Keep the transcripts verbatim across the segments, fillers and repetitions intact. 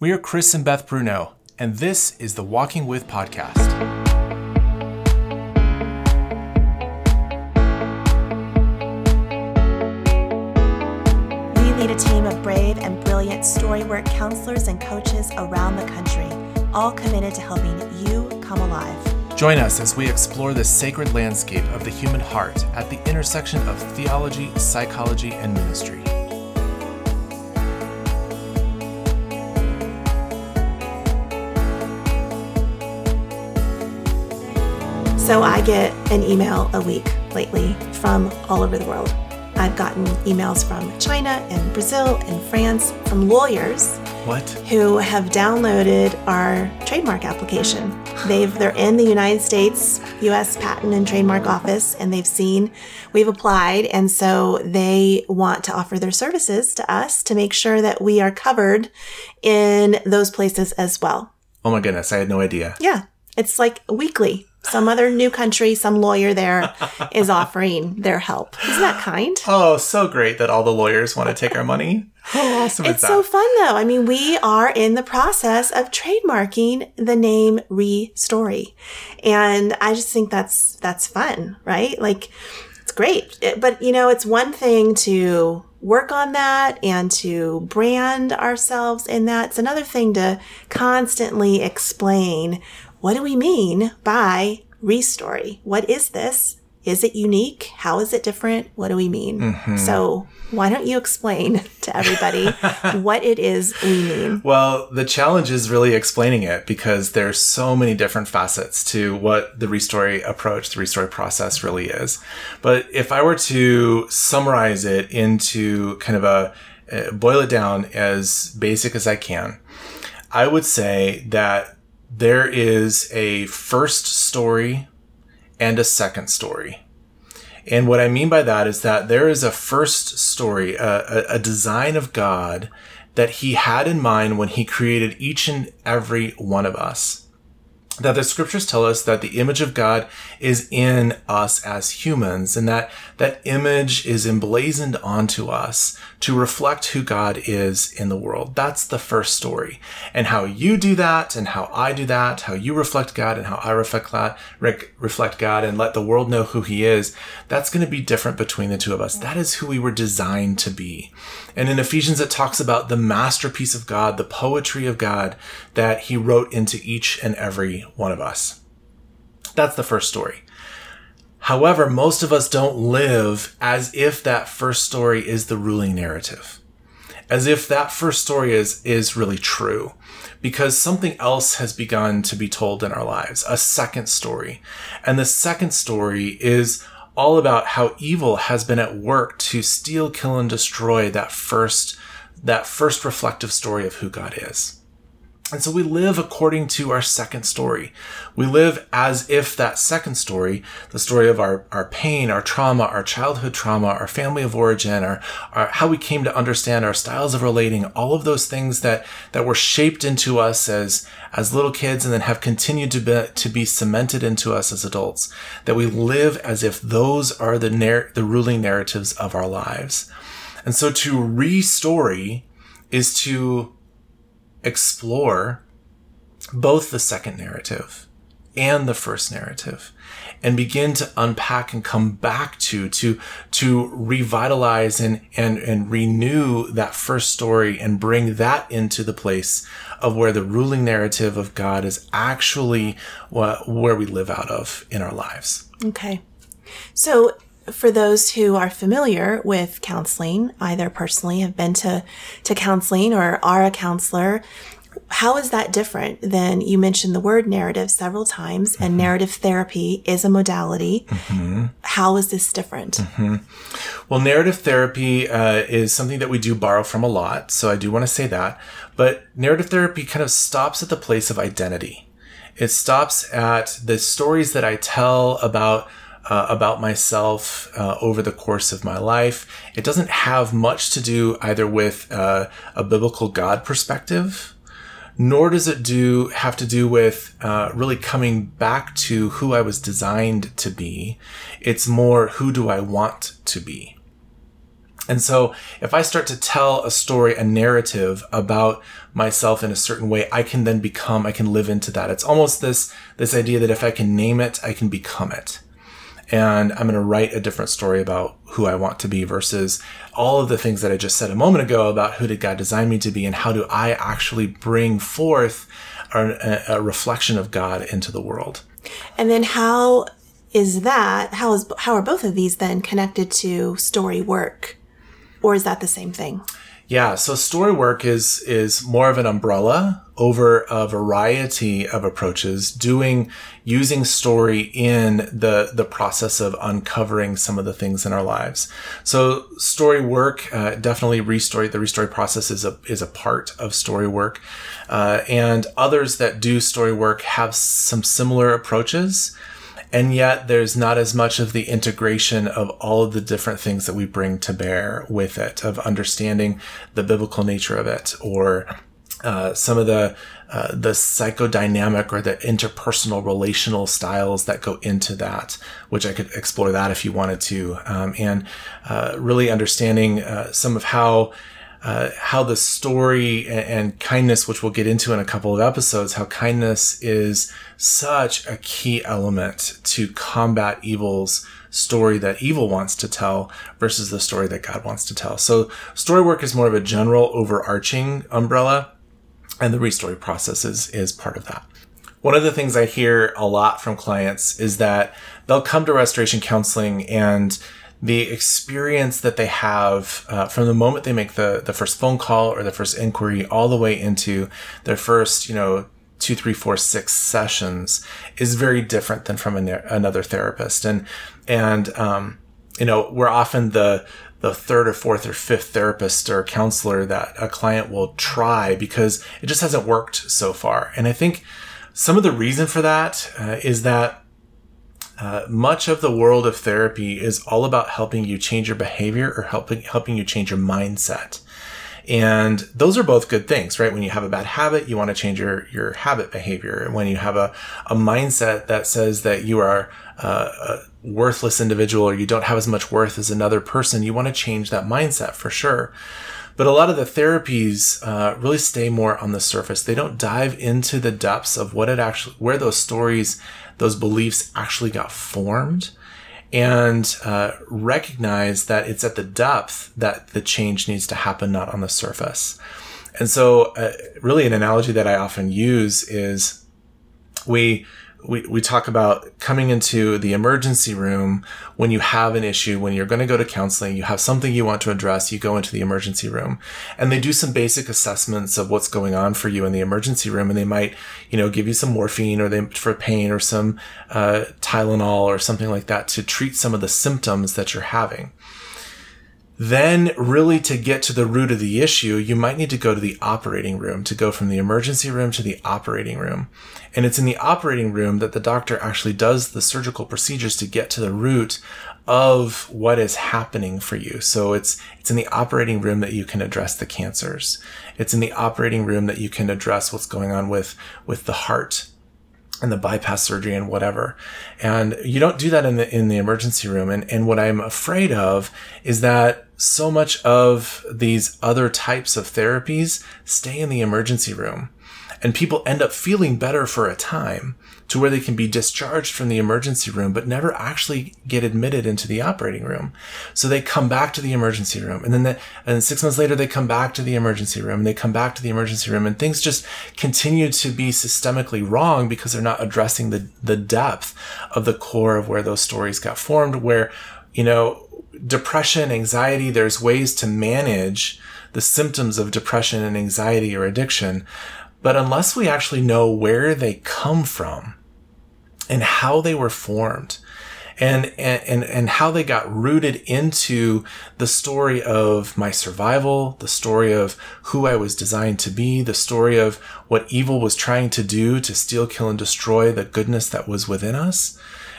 We are Chris and Beth Bruno, and this is the Walking With Podcast. We lead a team of brave and brilliant story work counselors and coaches around the country, all committed to helping you come alive. Join us as we explore the sacred landscape of the human heart at the intersection of theology, psychology, and ministry. So I get an email a week lately from all over the world. I've gotten emails from China and Brazil and France from lawyers what? who have downloaded our trademark application. They've, they're in the United States, U S Patent and Trademark Office, and they've seen we've applied. And so they want to offer their services to us to make sure that we are covered in those places as well. Oh my goodness, I had no idea. Yeah, it's like weekly. Some other new country, some lawyer there is offering their help. Isn't that kind? Oh, so great that all the lawyers want to take our money. How awesome is that? It's so fun, though. I mean, we are in the process of trademarking the name ReStory. And I just think that's that's fun, right? Like, it's great. It, but, you know, it's one thing to work on that and to brand ourselves in that. It's another thing to constantly explain, what do we mean by ReStory? What is this? Is it unique? How is it different? What do we mean? Mm-hmm. So why don't you explain to everybody what it is we mean? Well, the challenge is really explaining it because there's so many different facets to what the ReStory approach, the ReStory process really is. But if I were to summarize it into kind of a uh, boil it down as basic as I can, I would say that there is a first story and a second story. And what I mean by that is that there is a first story, a, a design of God that he had in mind when he created each and every one of us. That the scriptures tell us that the image of God is in us as humans, and that that image is emblazoned onto us to reflect who God is in the world. That's the first story. And how you do that and how I do that, how you reflect God and how I reflect God, reflect God and let the world know who he is, that's going to be different between the two of us. That is who we were designed to be. And in Ephesians, it talks about the masterpiece of God, the poetry of God that he wrote into each and every one of us. That's the first story. However, most of us don't live as if that first story is the ruling narrative, as if that first story is, is really true, because something else has begun to be told in our lives, a second story. And the second story is all about how evil has been at work to steal, kill, and destroy that first, that first reflective story of who God is. And so we live according to our second story. We live as if that second story, the story of our, our pain, our trauma, our childhood trauma, our family of origin, our, our how we came to understand our styles of relating, all of those things that, that were shaped into us as, as little kids and then have continued to be, to be cemented into us as adults, that we live as if those are the narr- the ruling narratives of our lives. And so to ReStory is to explore both the second narrative and the first narrative and begin to unpack and come back to, to, to revitalize and, and, and renew that first story and bring that into the place of where the ruling narrative of God is actually what, where we live out of in our lives. Okay. So for those who are familiar with counseling, either personally have been to, to counseling or are a counselor, how is that different than, you mentioned the word narrative several times, mm-hmm. and narrative therapy is a modality. Mm-hmm. How is this different? Mm-hmm. Well, narrative therapy uh, is something that we do borrow from a lot, so I do want to say that. But narrative therapy kind of stops at the place of identity. It stops at the stories that I tell about Uh, about myself uh, over the course of my life. It doesn't have much to do either with uh, a biblical God perspective, nor does it do have to do with uh, really coming back to who I was designed to be. It's more, who do I want to be? And so if I start to tell a story, a narrative about myself in a certain way, I can then become, I can live into that. It's almost this, this idea that if I can name it, I can become it. And I'm going to write a different story about who I want to be versus all of the things that I just said a moment ago about who did God design me to be and how do I actually bring forth a, a reflection of God into the world. And then how is that, how is how are both of these then connected to story work? Or is that the same thing? Yeah, so story work is is more of an umbrella over a variety of approaches, doing using story in the the process of uncovering some of the things in our lives. So story work, uh, definitely ReStory, the ReStory process is a is a part of story work, uh, and others that do story work have some similar approaches. And yet there's not as much of the integration of all of the different things that we bring to bear with it, of understanding the biblical nature of it, or uh, some of the uh, the psychodynamic or the interpersonal relational styles that go into that, which I could explore that if you wanted to, um, and uh, really understanding uh, some of how Uh, how the story and, and kindness, which we'll get into in a couple of episodes, how kindness is such a key element to combat evil's story that evil wants to tell versus the story that God wants to tell. So story work is more of a general overarching umbrella, and the ReStory process is, is part of that. One of the things I hear a lot from clients is that they'll come to restoration counseling and the experience that they have uh, from the moment they make the, the first phone call or the first inquiry all the way into their first, you know, two, three, four, six sessions is very different than from an, another therapist. And, and, um, you know, we're often the, the third or fourth or fifth therapist or counselor that a client will try because it just hasn't worked so far. And I think some of the reason for that uh, is that Uh, much of the world of therapy is all about helping you change your behavior or helping helping you change your mindset. And those are both good things, right? When you have a bad habit, you want to change your, your habit behavior. And when you have a, a mindset that says that you are uh, a worthless individual or you don't have as much worth as another person, you want to change that mindset for sure. But a lot of the therapies uh, really stay more on the surface. They don't dive into the depths of what it actually, where those stories, those beliefs actually got formed, and uh, recognize that it's at the depth that the change needs to happen, not on the surface. And so, uh, really, an analogy that I often use is we. We we talk about coming into the emergency room when you have an issue, when you're going to go to counseling, you have something you want to address, you go into the emergency room and they do some basic assessments of what's going on for you in the emergency room. And they might, you know, give you some morphine or they for pain or some uh, Tylenol or something like that to treat some of the symptoms that you're having. Then really to get to the root of the issue, you might need to go to the operating room, to go from the emergency room to the operating room. And it's in the operating room that the doctor actually does the surgical procedures to get to the root of what is happening for you. So it's it's in the operating room that you can address the cancers. It's in the operating room that you can address what's going on with, with the heart and the bypass surgery and whatever. And you don't do that in the, in the emergency room. And, and what I'm afraid of is that so much of these other types of therapies stay in the emergency room, and people end up feeling better for a time to where they can be discharged from the emergency room, but never actually get admitted into the operating room. So they come back to the emergency room, and then the, and six months later, they come back to the emergency room and they come back to the emergency room, and things just continue to be systemically wrong because they're not addressing the, the depth of the core of where those stories got formed, where, you know, depression, anxiety, there's ways to manage the symptoms of depression and anxiety or addiction. But unless we actually know where they come from and how they were formed and, and, and, and how they got rooted into the story of my survival, the story of who I was designed to be, the story of what evil was trying to do to steal, kill, and destroy the goodness that was within us.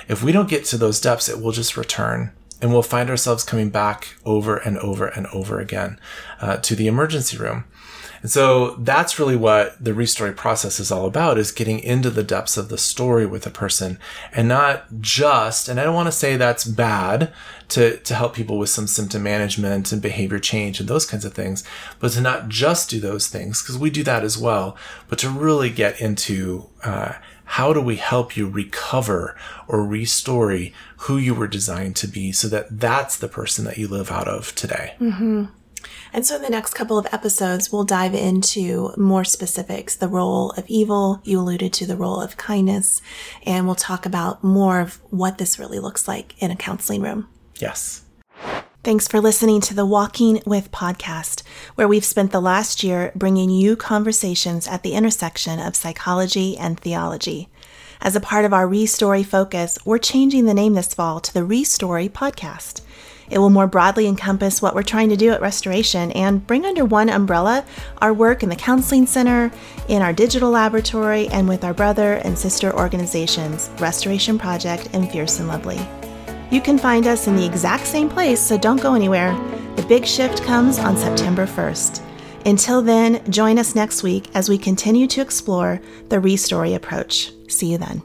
If we don't get to those depths, it will just return. And we'll find ourselves coming back over and over and over again uh, to the emergency room. And so that's really what the ReStory process is all about, is getting into the depths of the story with a person and not just, and I don't want to say that's bad to, to help people with some symptom management and behavior change and those kinds of things, but to not just do those things, because we do that as well, but to really get into uh, how do we help you recover or ReStory who you were designed to be so that that's the person that you live out of today. Mm-hmm. And so in the next couple of episodes, we'll dive into more specifics, the role of evil. You alluded to the role of kindness, and we'll talk about more of what this really looks like in a counseling room. Yes. Thanks for listening to the Walking With podcast, where we've spent the last year bringing you conversations at the intersection of psychology and theology. As a part of our ReStory focus, we're changing the name this fall to the ReStory podcast. It will more broadly encompass what we're trying to do at Restoration and bring under one umbrella our work in the counseling center, in our digital laboratory, and with our brother and sister organizations, Restoration Project and Fierce and Lovely. You can find us in the exact same place, so don't go anywhere. The big shift comes on September first. Until then, join us next week as we continue to explore the ReStory approach. See you then.